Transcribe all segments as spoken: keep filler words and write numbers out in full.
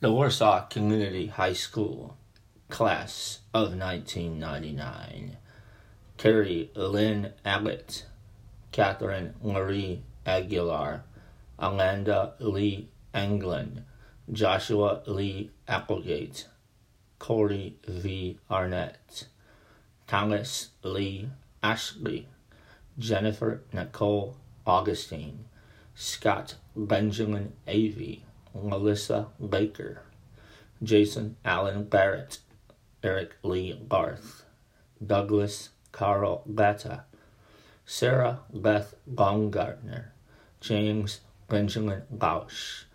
The Warsaw Community High School, class of nineteen ninety-nine. Carrie Lynn Abbott, Catherine Marie Aguilar, Alanda Lee Anglin, Joshua Lee Applegate, Corey V. Arnett, Thomas Lee Ashley, Jennifer Nicole Augustine, Scott Benjamin Avey, Melissa Baker, Jason Allen Barrett, Eric Lee Barth, Douglas Carl Gatta, Sarah Beth Baumgartner, James Benjamin Gauss,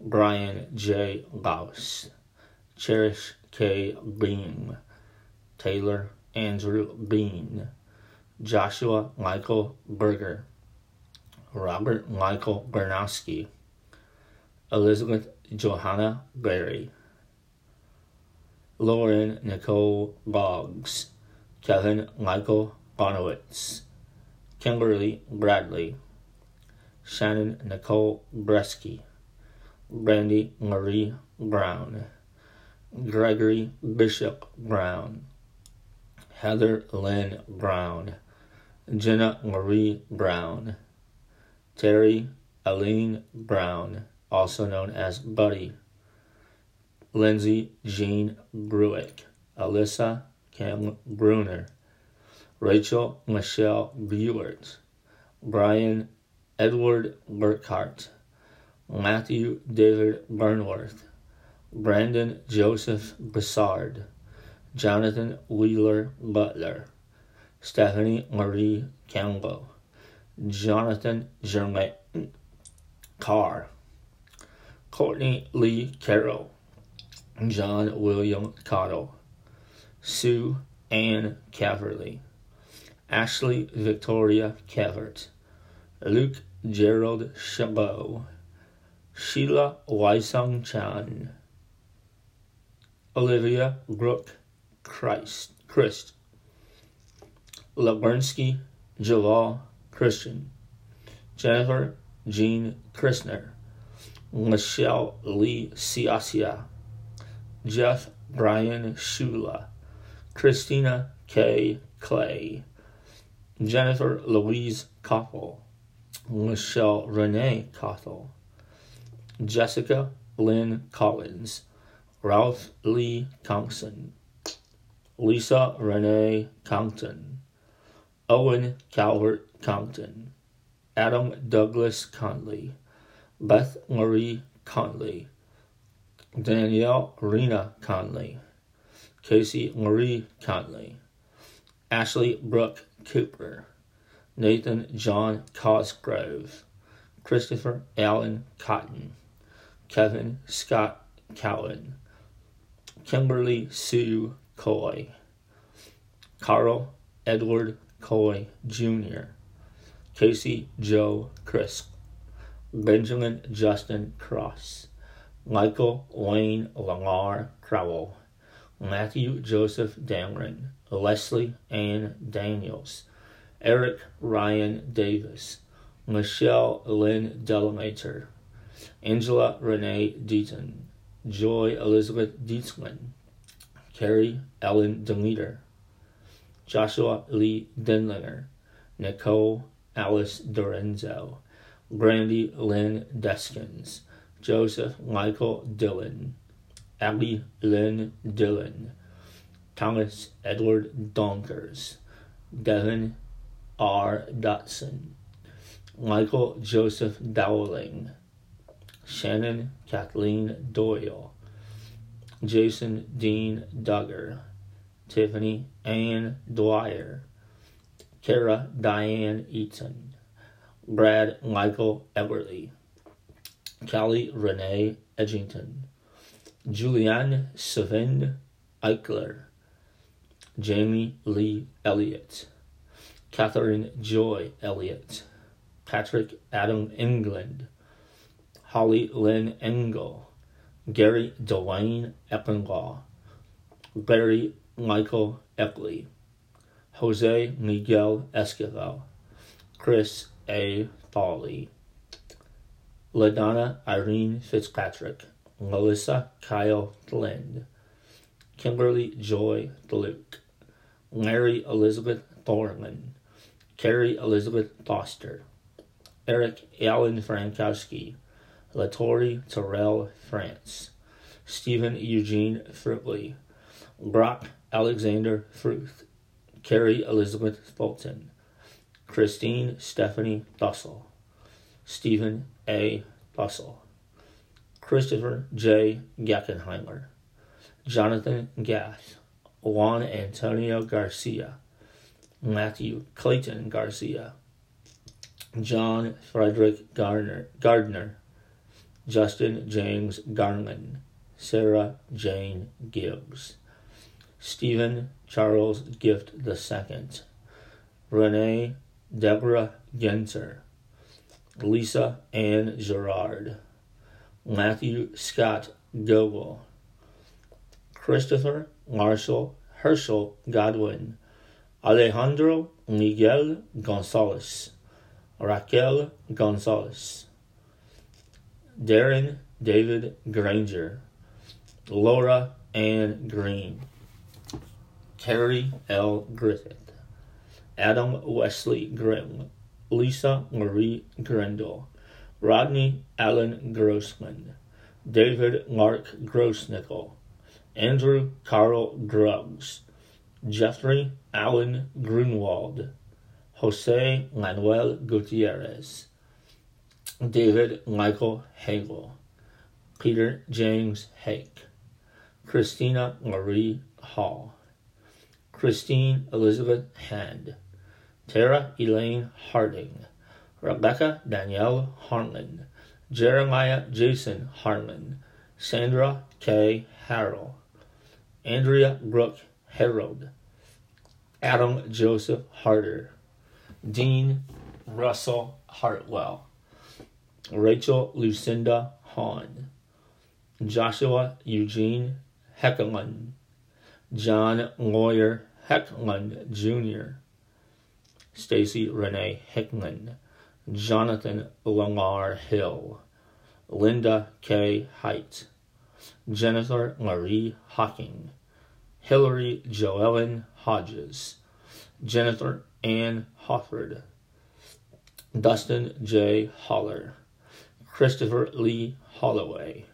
Brian J. Gauss, Cherish K. Beam, Taylor Andrew Bean, Joshua Michael Berger, Robert Michael Bernowski, Elizabeth Johanna Berry, Lauren Nicole Boggs, Kevin Michael Bonowitz, Kimberly Bradley, Shannon Nicole Bresky, Brandy Marie Brown, Gregory Bishop Brown, Heather Lynn Brown, Jenna Marie Brown, Terry Aline Brown, also known as Buddy, Lindsay Jean Bruick, Alyssa Kim Bruner, Rachel Michelle Buert, Brian Edward Burkhart, Matthew David Burnworth, Brandon Joseph Broussard, Jonathan Wheeler Butler, Stephanie Marie Campbell, Jonathan Germain Carr, Courtney Lee Carroll, John William Cottle, Sue Ann Caverly, Ashley Victoria Cavert, Luke Gerald Chabot, Sheila Wysong Chan, Olivia Brooke Christ, Christ, Labernsky Javal Christian, Jennifer Jean Christner, Michelle Lee Siasia, Jeff Brian Shula, Christina K. Clay, Jennifer Louise Koppel, Michelle Renee Koppel, Jessica Lynn Collins, Ralph Lee Thompson, Lisa Renee Compton, Owen Calvert Compton, Adam Douglas Conley, Beth Marie Conley, Danielle Rena Conley, Casey Marie Conley, Ashley Brooke Cooper, Nathan John Cosgrove, Christopher Allen Cotton, Kevin Scott Cowan, Kimberly Sue Coy, Carl Edward Coy Junior, Casey Joe Crisp, Benjamin Justin Cross, Michael Wayne Lamar Crowell, Matthew Joseph Damron, Leslie Ann Daniels, Eric Ryan Davis, Michelle Lynn Delamater, Angela Renee Deaton, Joy Elizabeth Dietzman, Carrie Ellen Demeter, Joshua Lee Denlinger, Nicole Alice Dorenzo, Brandy Lynn Deskins, Joseph Michael Dillon, Abby Lynn Dillon, Thomas Edward Donkers, Devin R. Dotson, Michael Joseph Dowling, Shannon Kathleen Doyle, Jason Dean Duggar, Tiffany Ann Dwyer, Kara Diane Eaton, Brad Michael Eberly, Callie Renee Edgington, Julianne Savin Eichler, Jamie Lee Elliott, Catherine Joy Elliott, Patrick Adam England, Holly Lynn Engel, Gary Dwayne Eppenlaw, Barry Michael Eckley, Jose Miguel Esquivel, Chris A. Foley, LaDonna Irene Fitzpatrick, Melissa Kyle Lind, Kimberly Joy DeLuke, Larry Elizabeth Thorland, Carrie Elizabeth Foster, Eric Allen Frankowski, Latori Terrell France, Stephen Eugene Frutley, Brock Alexander Fruth, Carrie Elizabeth Fulton, Christine Stephanie Dussel, Stephen A. Dussel, Christopher J. Gackenheimer, Jonathan Gath, Juan Antonio Garcia, Matthew Clayton Garcia, John Frederick Gardner, Gardner, Justin James Garland, Sarah Jane Gibbs, Stephen Charles Gift the Second, Renee Deborah Genter, Lisa Ann Gerard, Matthew Scott Goble, Christopher Marshall Herschel Godwin, Alejandro Miguel Gonzalez, Raquel Gonzalez, Darren David Granger, Laura Ann Green, Carrie L. Griffith, Adam Wesley Grimm, Lisa Marie Grendel, Rodney Allen Grossman, David Mark Grossnickel, Andrew Carl Grubbs, Jeffrey Allen Grunwald, Jose Manuel Gutierrez, David Michael Hagel, Peter James Hake, Christina Marie Hall, Christine Elizabeth Hand, Tara Elaine Harding, Rebecca Danielle Harmon, Jeremiah Jason Harmon, Sandra K. Harrell, Andrea Brooke Harold, Adam Joseph Harder, Dean Russell Hartwell, Rachel Lucinda Hahn, Joshua Eugene Heckelund, John Lawyer Heckelund Junior, Stacy Renee Hickman, Jonathan Lamar Hill, Linda K. Height, Jennifer Marie Hocking, Hillary Joellen Hodges, Jennifer Ann Hofford, Dustin J. Holler, Christopher Lee Holloway,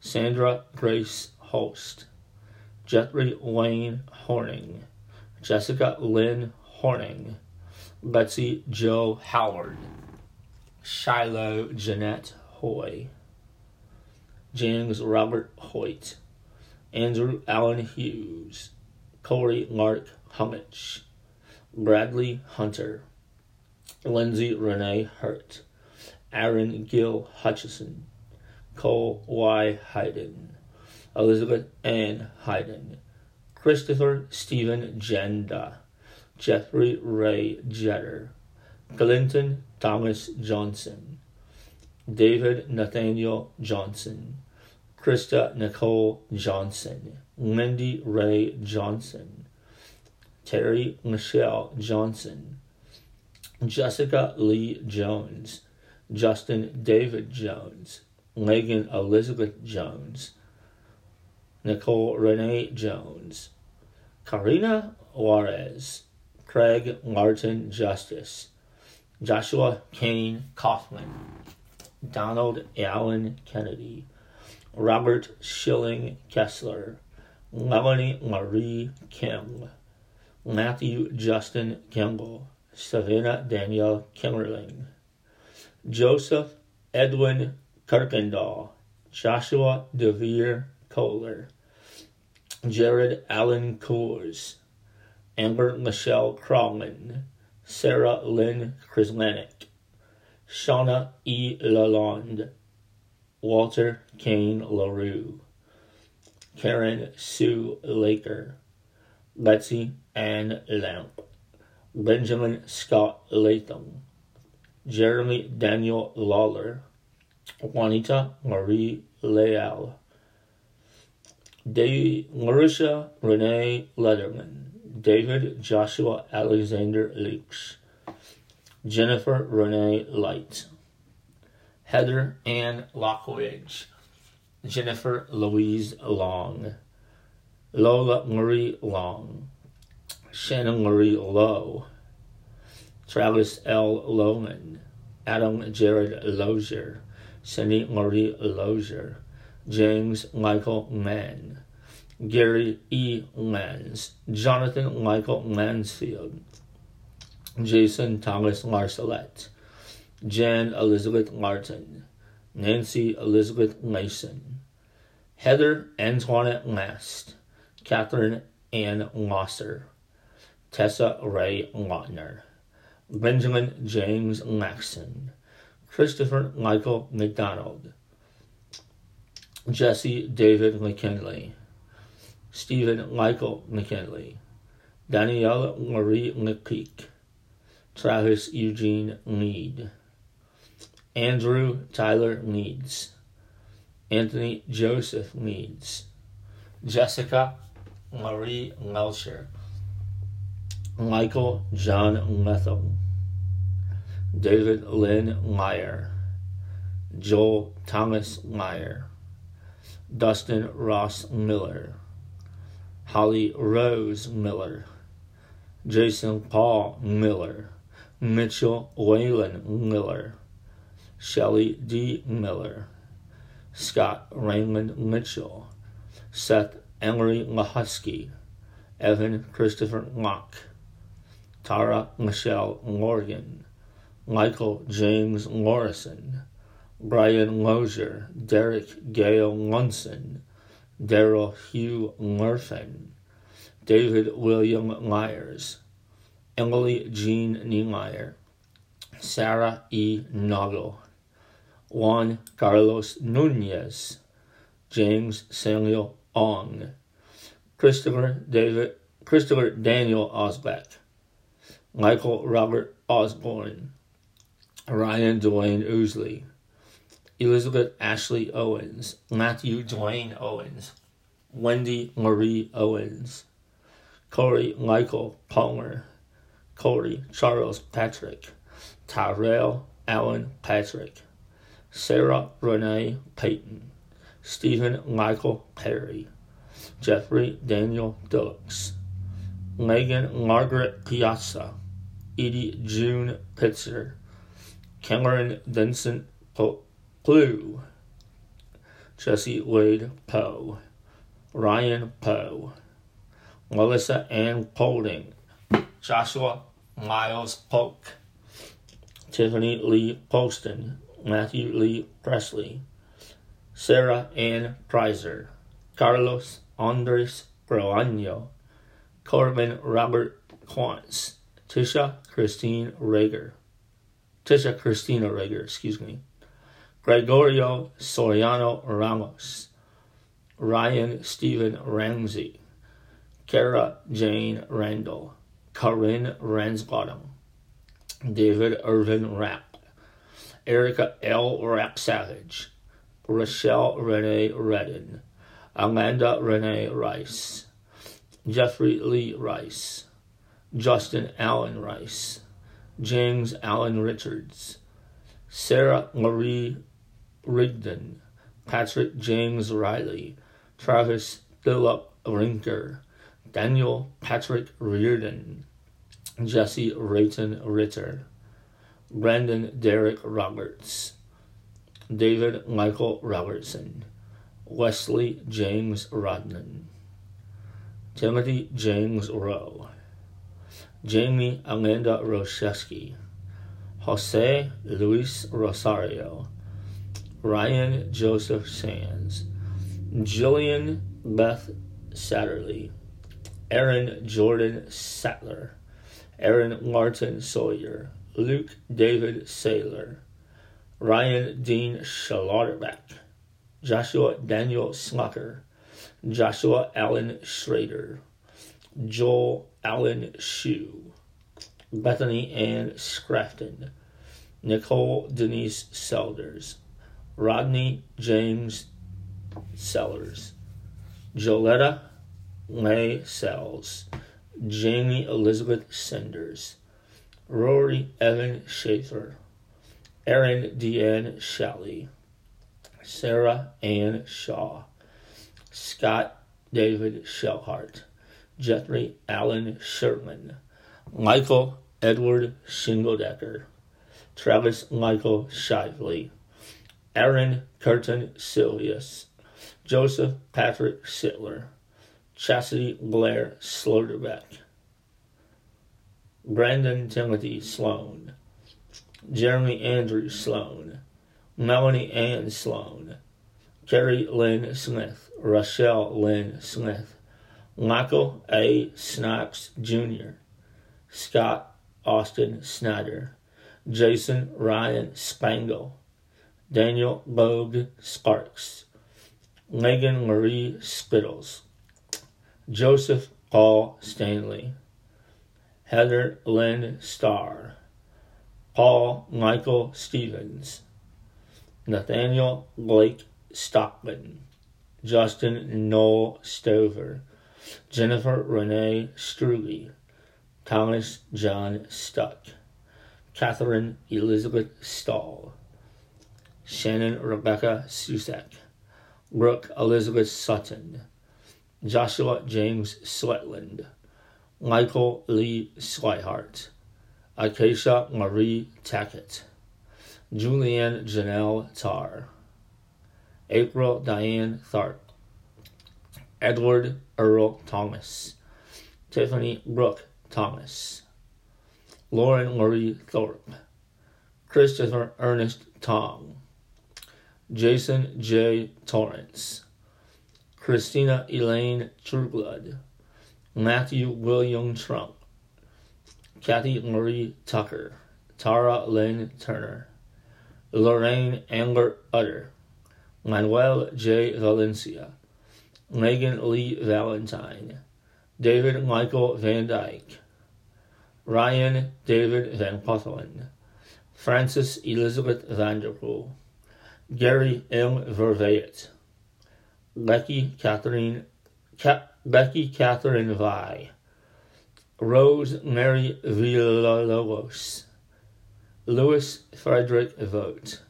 Sandra Grace Holst, Jeffrey Wayne Horning, Jessica Lynn Horning, Betsy Joe Howard, Shiloh Jeanette Hoy, James Robert Hoyt, Andrew Allen Hughes, Corey Lark Hummich, Bradley Hunter, Lindsay Renee Hurt, Aaron Gill Hutchison, Cole Y. Hyden, Elizabeth Ann Hyden, Christopher Stephen Janda, Jeffrey Ray Jetter, Clinton Thomas Johnson, David Nathaniel Johnson, Krista Nicole Johnson, Lindy Ray Johnson, Terry Michelle Johnson, Jessica Lee Jones, Justin David Jones, Megan Elizabeth Jones, Nicole Renee Jones, Karina Juarez, Craig Martin Justice, Joshua Kane Kaufman, Donald Allen Kennedy, Robert Schilling Kessler, Melanie Marie Kim, Matthew Justin Kimball, Savannah Danielle Kimmerling, Joseph Edwin Kirkendall, Joshua DeVere Kohler, Jared Allen Coors, Amber Michelle Crawlin, Sarah Lynn Krislanek, Shauna E. Lalonde, Walter Kane LaRue, Karen Sue Laker, Betsy Ann Lamp, Benjamin Scott Latham, Jeremy Daniel Lawler, Juanita Marie Leal, Day- Marisha Renee Letterman, David Joshua Alexander Leaks, Jennifer Renee Light, Heather Ann Lockridge, Jennifer Louise Long, Lola Marie Long, Shannon Marie Lowe, Travis L. Lowman, Adam Jared Lozier, Cindy Marie Lozier, James Michael Mann, Gary E. Lance, Jonathan Michael Mansfield, Jason Thomas Marcellet, Jan Elizabeth Martin, Nancy Elizabeth Mason, Heather Antoinette Last, Catherine Ann Losser, Tessa Ray Lautner, Benjamin James Laxon, Christopher Michael McDonald, Jesse David McKinley, Stephen Michael McKinley, Danielle Marie McPeak, Travis Eugene Mead, Andrew Tyler Meads, Anthony Joseph Meads, Jessica Marie Melcher, Michael John Lethal, David Lynn Meyer, Joel Thomas Meyer, Dustin Ross Miller, Holly Rose Miller, Jason Paul Miller, Mitchell Whalen Miller, Shelley D. Miller, Scott Raymond Mitchell, Seth Emery Lahusky, Evan Christopher Locke, Tara Michelle Morgan, Michael James Morrison, Brian Lozier, Derek Gale Lunson, Daryl Hugh Murfin, David William Myers, Emily Jean Niemeyer, Sarah E. Noggle, Juan Carlos Nunez, James Samuel Ong, Christopher David Christopher Daniel Osbeck, Michael Robert Osborne, Ryan Dwayne Ousley, Elizabeth Ashley Owens, Matthew Dwayne Owens, Wendy Marie Owens, Corey Michael Palmer, Corey Charles Patrick, Tyrell Allen Patrick, Sarah Renee Payton, Stephen Michael Perry, Jeffrey Daniel Dillux, Megan Margaret Piazza, Edie June Pitzer, Cameron Vincent Plew, Jesse Wade Poe, Ryan Poe, Melissa Ann Polding, Joshua Miles Polk, Tiffany Lee Poston, Matthew Lee Presley, Sarah Ann Prizer, Carlos Andres Proaño, Corbin Robert Quantz, Tisha Christine Rager, Tisha Christina Rager, excuse me, Gregorio Soriano Ramos, Ryan Stephen Ramsey, Kara Jane Randall, Corinne Ransbottom, David Irvin Rapp, Erica L. Rapp Savage, Rochelle Renee Redden, Amanda Renee Rice, Jeffrey Lee Rice, Justin Allen Rice, James Allen Richards, Sarah Marie Rigdon, Patrick James Riley, Travis Philip Rinker, Daniel Patrick Reardon, Jesse Rayton Ritter, Brandon Derek Roberts, David Michael Robertson, Wesley James Rodman, Timothy James Rowe, Jamie Amanda Roshesky, Jose Luis Rosario, Ryan Joseph Sands, Jillian Beth Satterley, Aaron Jordan Sattler, Aaron Martin Sawyer, Luke David Saylor, Ryan Dean Schlatterback, Joshua Daniel Smucker, Joshua Allen Schrader, Joel Allen Shue, Bethany Ann Scrafton, Nicole Denise Selders, Rodney James Sellers, Joletta May Sells, Jamie Elizabeth Senders, Rory Evan Schaefer, Erin Deanne Shelley, Sarah Ann Shaw, Scott David Shellhart, Jeffrey Allen Sherman, Michael Edward Shingledecker, Travis Michael Shively, Aaron Curtin Silvius, Joseph Patrick Sittler, Chastity Blair Sloterbeck, Brandon Timothy Sloan, Jeremy Andrew Sloan, Melanie Ann Sloan, Carrie Lynn Smith, Rochelle Lynn Smith, Michael A. Snipes Junior, Scott Austin Snyder, Jason Ryan Spangle, Daniel Bogue Sparks, Megan Marie Skittles, Joseph Paul Stanley, Heather Lynn Starr, Paul Michael Stevens, Nathaniel Blake Stockman, Justin Noel Stover, Jennifer Renee Strube, Thomas John Stuck, Catherine Elizabeth Stahl, Shannon Rebecca Susak, Brooke Elizabeth Sutton, Joshua James Sletland, Michael Lee Swihart, Acacia Marie Tackett, Julianne Janelle Tarr, April Diane Tharp, Edward Earl Thomas, Tiffany Brooke Thomas, Lauren Marie Thorpe, Christopher Ernest Tong, Jason J. Torrance, Christina Elaine Trueblood, Matthew William Trump, Kathy Marie Tucker, Tara Lynn Turner, Lorraine Angler Utter, Manuel J. Valencia, Megan Lee Valentine, David Michael Van Dyke, Ryan David Van Pothelen, Francis Elizabeth Vanderpool, Gary M. Verveit, Becky Catherine, Ka- Becky Catherine Vi, Rose Mary Villalobos, Louis Frederick Vogt,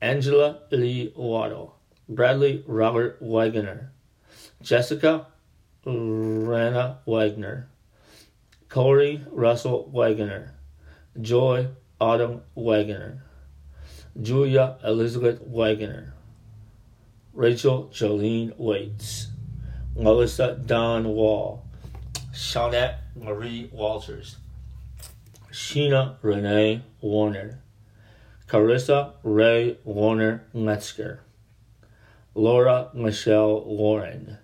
Angela Lee Waddle, Bradley Robert Wagner, Jessica Rana Wagner, Corey Russell Wagner, Joy Autumn Wagner, Julia Elizabeth Wagner, Rachel Jolene Waits, Melissa Dawn Wall, Shaunette Marie Walters, Sheena Renee Warner, Carissa Ray Warner Metzger, Laura Michelle Warren,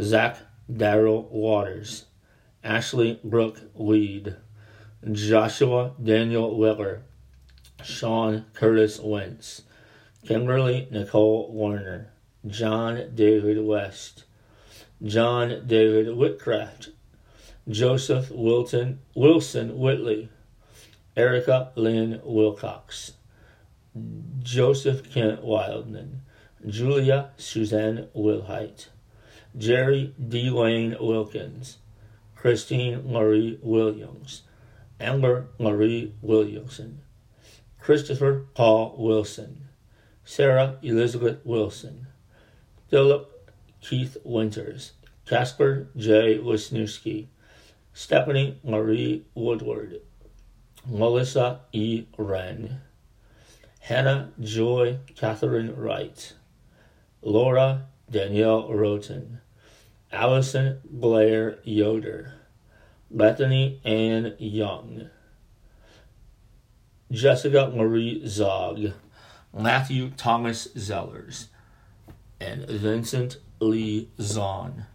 Zach Darrell Waters, Ashley Brooke Weed, Joshua Daniel Weller, Sean Curtis Wentz, Kimberly Nicole Warner, John David West, John David Whitcraft, Joseph Wilton Wilson Whitley, Erica Lynn Wilcox, Joseph Kent Wildman, Julia Suzanne Wilhite, Jerry D. Wayne Wilkins, Christine Marie Williams, Amber Marie Williamson, Christopher Paul Wilson, Sarah Elizabeth Wilson, Philip Keith Winters, Casper J. Wisniewski, Stephanie Marie Woodward, Melissa E. Wren, Hannah Joy Catherine Wright, Laura Danielle Roten, Allison Blair Yoder, Bethany Ann Young, Jessica Marie Zog, Matthew Thomas Zellers, and Vincent Lee Zahn.